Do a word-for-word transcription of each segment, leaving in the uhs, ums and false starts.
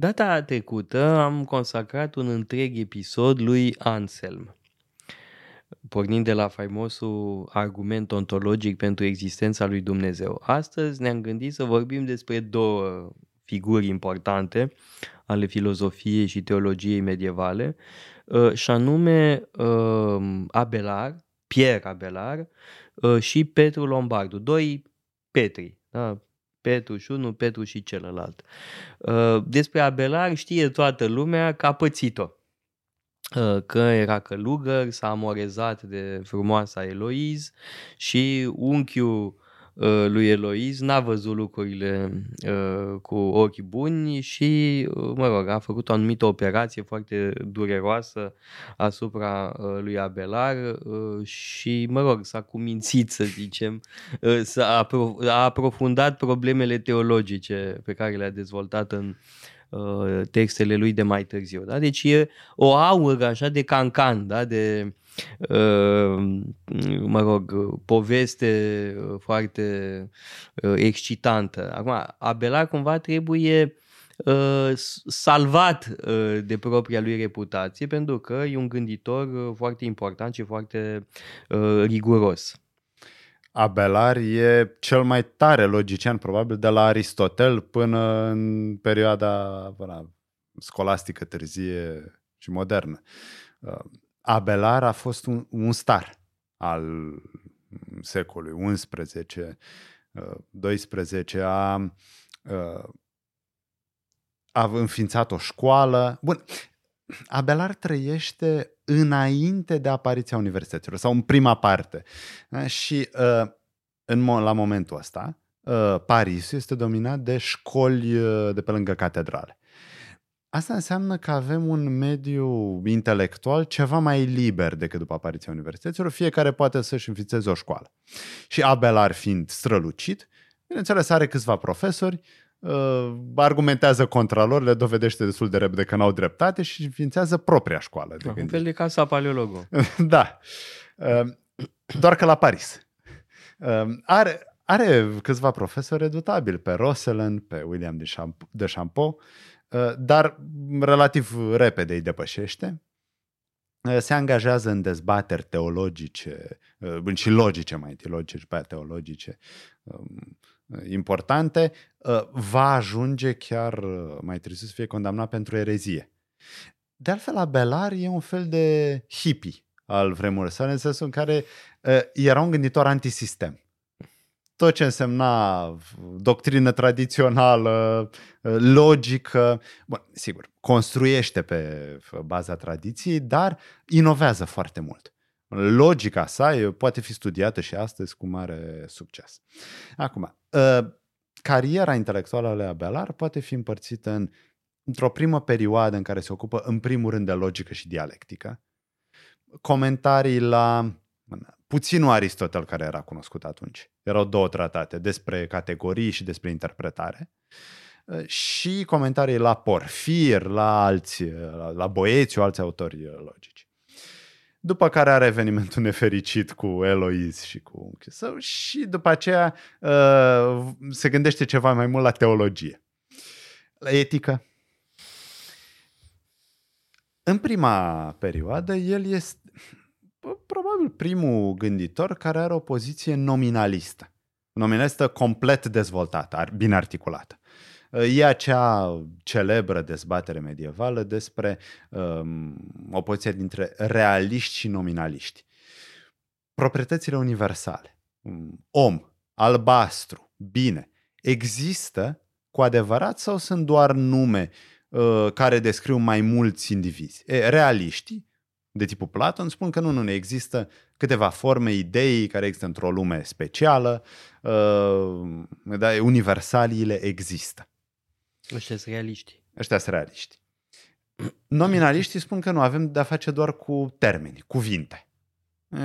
Data trecută am consacrat un întreg episod lui Anselm, pornind de la faimosul argument ontologic pentru existența lui Dumnezeu. Astăzi ne-am gândit să vorbim despre două figuri importante ale filozofiei și teologiei medievale, și anume Abelard, Pierre Abelard și Petru Lombard, doi Petri, da? Petru și unul, Petru și celălalt. Despre Abelard știe toată lumea că a pățit-o, că era călugăr, s-a amorezat de frumoasa Eloise și unchiul lui Eloise n-a văzut lucrurile cu ochi buni și, mă rog, a făcut o anumită operație foarte dureroasă asupra lui Abelard și, mă rog, s-a cumințit, să zicem, s-a aprof- a aprofundat problemele teologice pe care le-a dezvoltat în textele lui de mai târziu. Da? Deci e o aură așa de cancan, da? De mă rog, poveste foarte excitantă. Acum, Abelard cumva trebuie salvat de propria lui reputație pentru că e un gânditor foarte important și foarte riguros. Abelard e cel mai tare logician, probabil, de la Aristotel până în perioada până, scolastică târzie și modernă. Abelard a fost un, un star al secolului unsprezece, doisprezece, a, a înființat o școală. Bun, Abelard trăiește înainte de apariția universităților sau în prima parte. Și în, la momentul ăsta, Parisul este dominat de școli de pe lângă catedrale. Asta înseamnă că avem un mediu intelectual ceva mai liber decât după apariția universităților, fiecare poate să-și înființeze o școală. Și Abelard, fiind strălucit, bineînțeles are câțiva profesori, argumentează contra lor, le dovedește destul de repede că n-au dreptate și înființează propria școală. De un fel de casa paleologu. Da. Doar că la Paris. Are, are câțiva profesori redutabili, pe Roseland, pe William de Champ, dar relativ repede îi depășește. Se angajează în dezbateri teologice și logice, mai întâi logice și pe aia teologice importante. Va ajunge chiar mai târziu să fie condamnat pentru erezie. De altfel, Abelard e un fel de hippie al vremurilor sale, în sensul în care era un gânditor antisistem. Tot ce însemna doctrină tradițională, logică, bun, sigur, construiește pe baza tradiției, dar inovează foarte mult. Logica sa poate fi studiată și astăzi cu mare succes. Acum, cariera intelectuală a lui Abelard poate fi împărțită în, într-o primă perioadă în care se ocupă în primul rând de logică și dialectică, comentarii la... Puținul Aristotel, care era cunoscut atunci. Erau două tratate, despre categorii și despre interpretare. Și comentarii la Porfir, la alți, la Boetiu, alți autori logici. După care are evenimentul nefericit cu Eloise și cu unchiul său și după aceea se gândește ceva mai mult la teologie, la etică. În prima perioadă, el este... probabil primul gânditor care are o poziție nominalistă. Nominalistă complet dezvoltată, bine articulată. E acea celebră dezbatere medievală despre um, o poziție dintre realiști și nominaliști. Proprietățile universale, om, albastru, bine, există cu adevărat sau sunt doar nume uh, care descriu mai mulți indivizi? E, realiștii de tipul Platon spun că nu, nu, există câteva forme, idei care există într-o lume specială, uh, da, universaliile există. Ăștia sunt realiști. Ăștia sunt realiști. Nominaliștii spun că nu, avem de-a face doar cu termeni, cuvinte.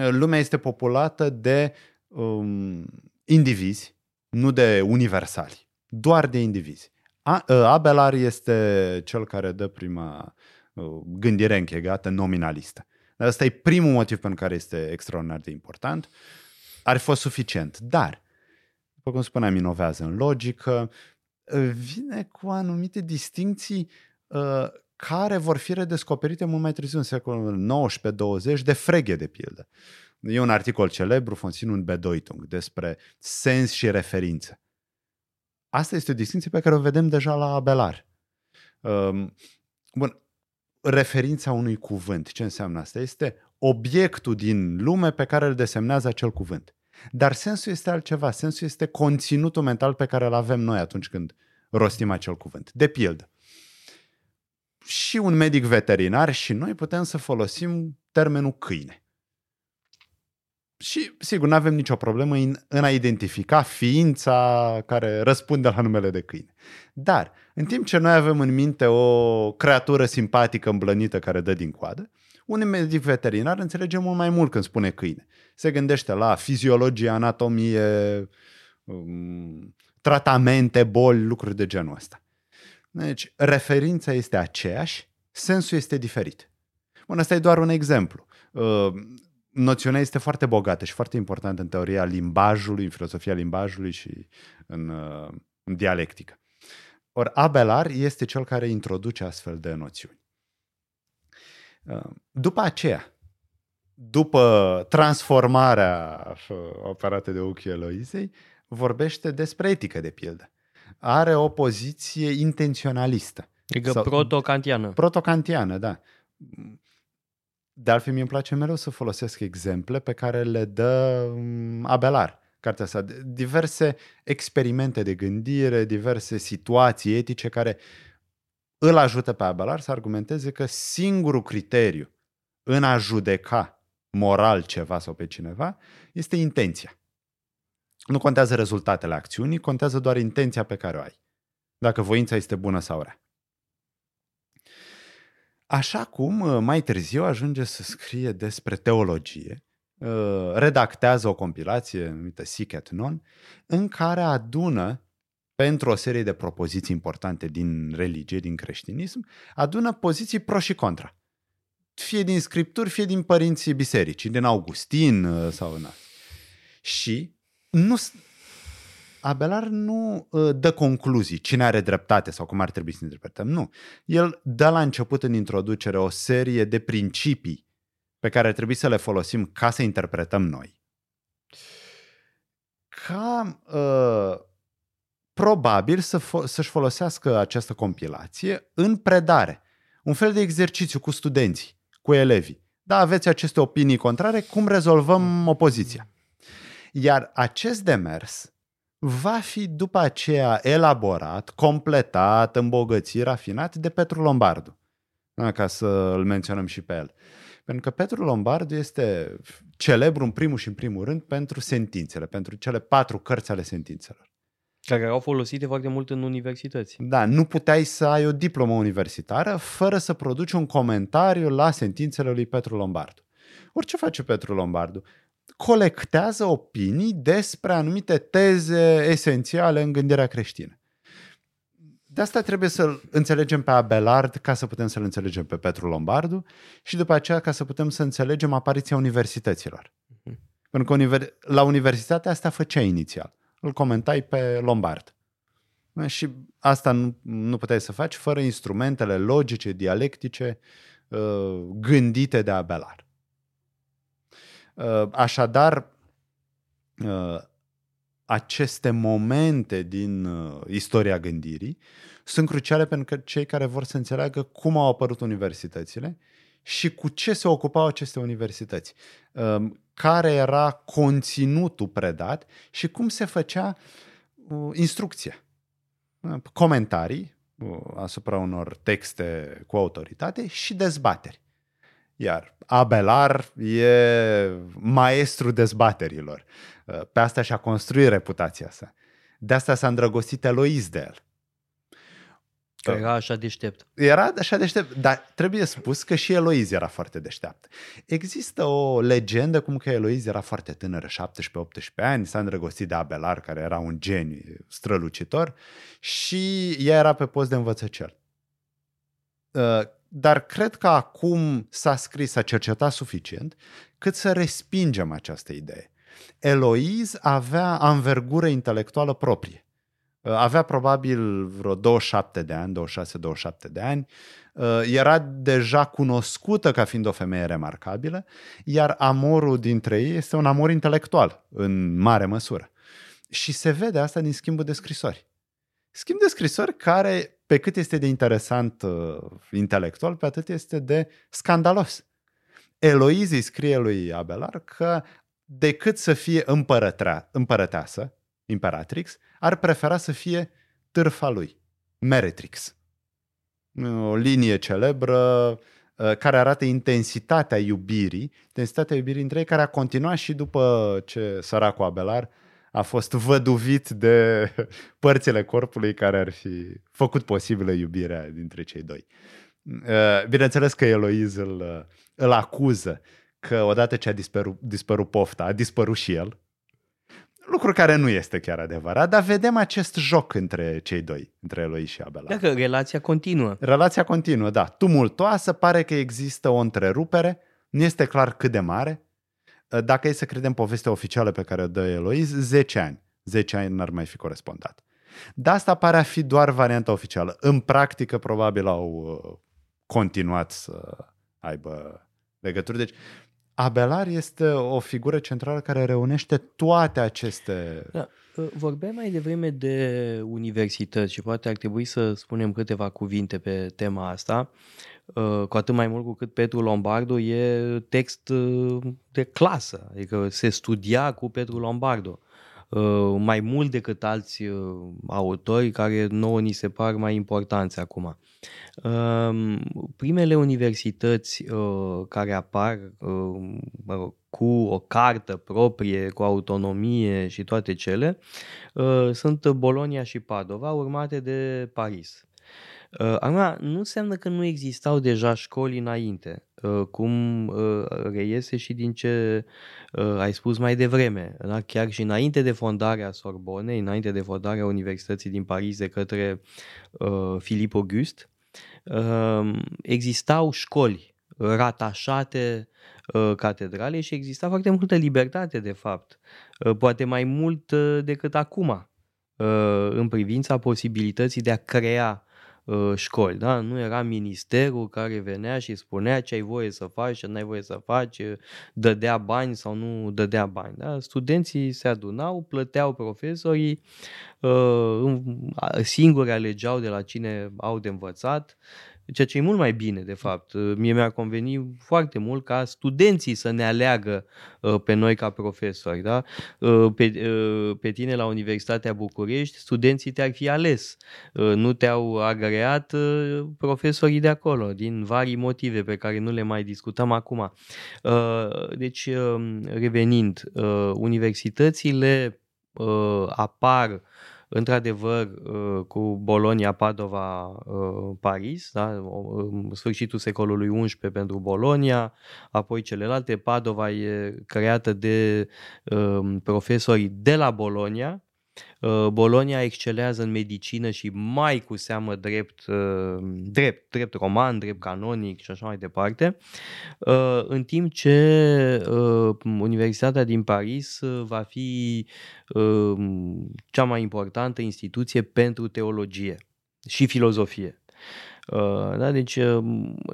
Lumea este populată de um, indivizi, nu de universali, doar de indivizi. A, uh, Abelard este cel care dă prima... gândire închegată, nominalistă. Dar ăsta e primul motiv pentru care este extraordinar de important. Ar fi fost suficient, dar, după cum spuneam, inovează în logică, vine cu anumite distincții uh, care vor fi redescoperite mult mai târziu, în secolul nouăsprezece douăzeci, de Frege, de pildă. E un articol celebru, Fonținul Bedeutung, despre sens și referințe. Asta este o distinție pe care o vedem deja la Abelard. Um, bun, referința unui cuvânt, ce înseamnă asta? Este obiectul din lume pe care îl desemnează acel cuvânt. Dar sensul este altceva, sensul este conținutul mental pe care îl avem noi atunci când rostim acel cuvânt. De pildă, și un medic veterinar și noi putem să folosim termenul câine. Și, sigur, nu avem nicio problemă în, în a identifica ființa care răspunde la numele de câine. Dar, în timp ce noi avem în minte o creatură simpatică îmblănită care dă din coadă, un medic veterinar înțelege mult mai mult când spune câine. Se gândește la fiziologie, anatomie, tratamente, boli, lucruri de genul ăsta. Deci, referința este aceeași, sensul este diferit. Bun, ăsta e doar un exemplu. Noțiunea este foarte bogată și foarte importantă în teoria limbajului, în filosofia limbajului și în, în dialectică. Or, Abelard este cel care introduce astfel de noțiuni. După aceea, după transformarea operată de ochiul Eloisei, vorbește despre etică, de pildă. Are o poziție intenționalistă. Adică proto-kantiană. Proto-kantiană, da. De altfel, mi-mi place mereu să folosesc exemple pe care le dă Abelard, cartea sa. Diverse experimente de gândire, diverse situații etice care îl ajută pe Abelard să argumenteze că singurul criteriu în a judeca moral ceva sau pe cineva este intenția. Nu contează rezultatele acțiunii, contează doar intenția pe care o ai. Dacă voința este bună sau rea. Așa cum mai târziu ajunge să scrie despre teologie, redactează o compilație numită Sic et Non, în care adună, pentru o serie de propoziții importante din religie, din creștinism, adună poziții pro și contra. Fie din scripturi, fie din părinții bisericii, din Augustin sau în alt. Și nu, Abelard nu dă concluzii cine are dreptate sau cum ar trebui să interpretăm. Nu. El dă la început în introducere o serie de principii pe care ar trebui să le folosim ca să interpretăm noi. Ca... Uh, probabil să fo- să-și folosească această compilație în predare. Un fel de exercițiu cu studenții, cu elevii. Da, aveți aceste opinii contrare, cum rezolvăm opoziția? Iar acest demers va fi după aceea elaborat, completat, îmbogățit, rafinat de Petru Lombardu. Da, ca să îl menționăm și pe el. Pentru că Petru Lombardu este celebru în primul și în primul rând pentru sentințele, pentru cele patru cărți ale sentințelor. Care au folosite foarte mult în universități. Da, nu puteai să ai o diplomă universitară fără să produci un comentariu la sentințele lui Petru Lombardu. Orice face Petru Lombardu? Colectează opinii despre anumite teze esențiale în gândirea creștină. De asta trebuie să-l înțelegem pe Abelard ca să putem să-l înțelegem pe Petru Lombardu și după aceea ca să putem să înțelegem apariția universităților. Uh-huh. Pentru că univers- la universitatea asta făcea inițial. Îl comentai pe Lombard. Și asta nu, nu puteai să faci fără instrumentele logice, dialectice, gândite de Abelard. Așadar, aceste momente din istoria gândirii sunt cruciale pentru cei care vor să înțeleagă cum au apărut universitățile și cu ce se ocupau aceste universități, care era conținutul predat și cum se făcea instrucția. Comentarii asupra unor texte cu autoritate și dezbateri. Iar Abelard e maestru dezbaterilor. Pe asta și-a construit reputația sa. De asta s-a îndrăgostit Eloise de el. Că era așa deștept. Era așa deștept, dar trebuie spus că și Eloise era foarte deșteaptă. Există o legendă cum că Eloise era foarte tânără, șaptesprezece optsprezece ani, s-a îndrăgostit de Abelard, care era un geniu strălucitor, și ea era pe post de învățăcel. Dar cred că acum s-a scris, s-a cercetat suficient cât să respingem această idee. Eloise avea anvergură intelectuală proprie. Avea probabil vreo douăzeci și șapte de ani, douăzeci și șase douăzeci și șapte de ani. Era deja cunoscută ca fiind o femeie remarcabilă, iar amorul dintre ei este un amor intelectual, în mare măsură. Și se vede asta din schimbul de scrisori. Schimb de scrisori care, pe cât este de interesant uh, intelectual, pe atât este de scandalos. Eloise îi scrie lui Abelard că decât să fie împărătrea, împărăteasă, imperatrix, ar prefera să fie târfa lui, meretrix. O linie celebră care arată intensitatea iubirii, intensitatea iubirii între ei, care a continuat și după ce săracul Abelard a fost văduvit de părțile corpului care ar fi făcut posibilă iubirea dintre cei doi. Bineînțeles că Eloise îl, îl acuză că odată ce a dispărut, dispărut pofta, a dispărut și el. Lucru care nu este chiar adevărat, dar vedem acest joc între cei doi, între Eloise și Abelard. Dacă relația continuă. Relația continuă, da. Tumultoasă, pare că există o întrerupere, nu este clar cât de mare. Dacă e să credem povestea oficială pe care o dă Eloise, zece ani. zece ani n-ar mai fi corespondat. De asta pare a fi doar varianta oficială. În practică, probabil, au continuat să aibă legături. Deci, Abelard este o figură centrală care reunește toate aceste... Da. Vorbeam mai devreme de universități și poate ar trebui să spunem câteva cuvinte pe tema asta, cu atât mai mult cu cât Petru Lombardo e text de clasă, adică se studia cu Petru Lombardo, mai mult decât alți autori care nouă ni se par mai importanți acum. Primele universități care apar cu o cartă proprie, cu autonomie și toate cele, sunt Bologna și Padova, urmate de Paris. Acum, nu înseamnă că nu existau deja școli înainte, cum reiese și din ce ai spus mai devreme, da? Chiar și înainte de fondarea Sorbonei, înainte de fondarea Universității din Paris de către Filip August, existau școli ratașate catedrale și exista foarte multă libertate, de fapt, poate mai mult decât acum, în privința posibilității de a crea școli, da? Nu era ministerul care venea și spunea ce ai voie să faci, ce n-ai voie să faci, dădea bani sau nu dădea bani, da? Studenții se adunau, plăteau profesorii, singuri alegeau de la cine au de învățat, ceea ce e mult mai bine, de fapt. Mie mi-ar conveni foarte mult ca studenții să ne aleagă pe noi ca profesori, da? Pe, pe tine la Universitatea București, studenții te-ar fi ales, nu te-au agreat profesorii de acolo, din vari motive pe care nu le mai discutăm acum. Deci, revenind, universitățile apar într-adevăr, cu Bologna, Padova, Paris, da? Sfârșitul secolului unsprezece pentru Bologna, apoi celelalte. Padova e creată de profesorii de la Bologna. Bologna excelează în medicină și mai cu seamă drept, drept, drept roman, drept canonic și așa mai departe, în timp ce Universitatea din Paris va fi cea mai importantă instituție pentru teologie și filozofie. Da, deci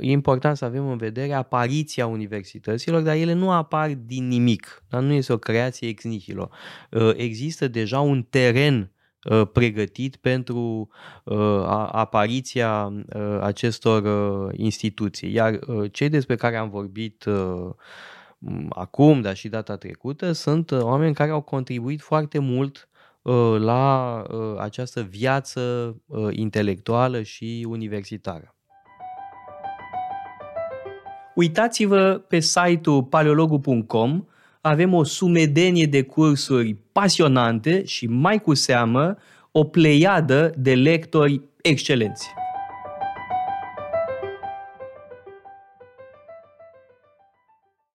e important să avem în vedere apariția universităților, dar ele nu apar din nimic, da? Nu este o creație ex nihilo. Există deja un teren pregătit pentru apariția acestor instituții, iar cei despre care am vorbit acum, dar și data trecută, sunt oameni care au contribuit foarte mult la această viață intelectuală și universitară. Uitați-vă pe site-ul paleologu punct com, avem o sumedenie de cursuri pasionante și mai cu seamă o pleiadă de lectori excelenți.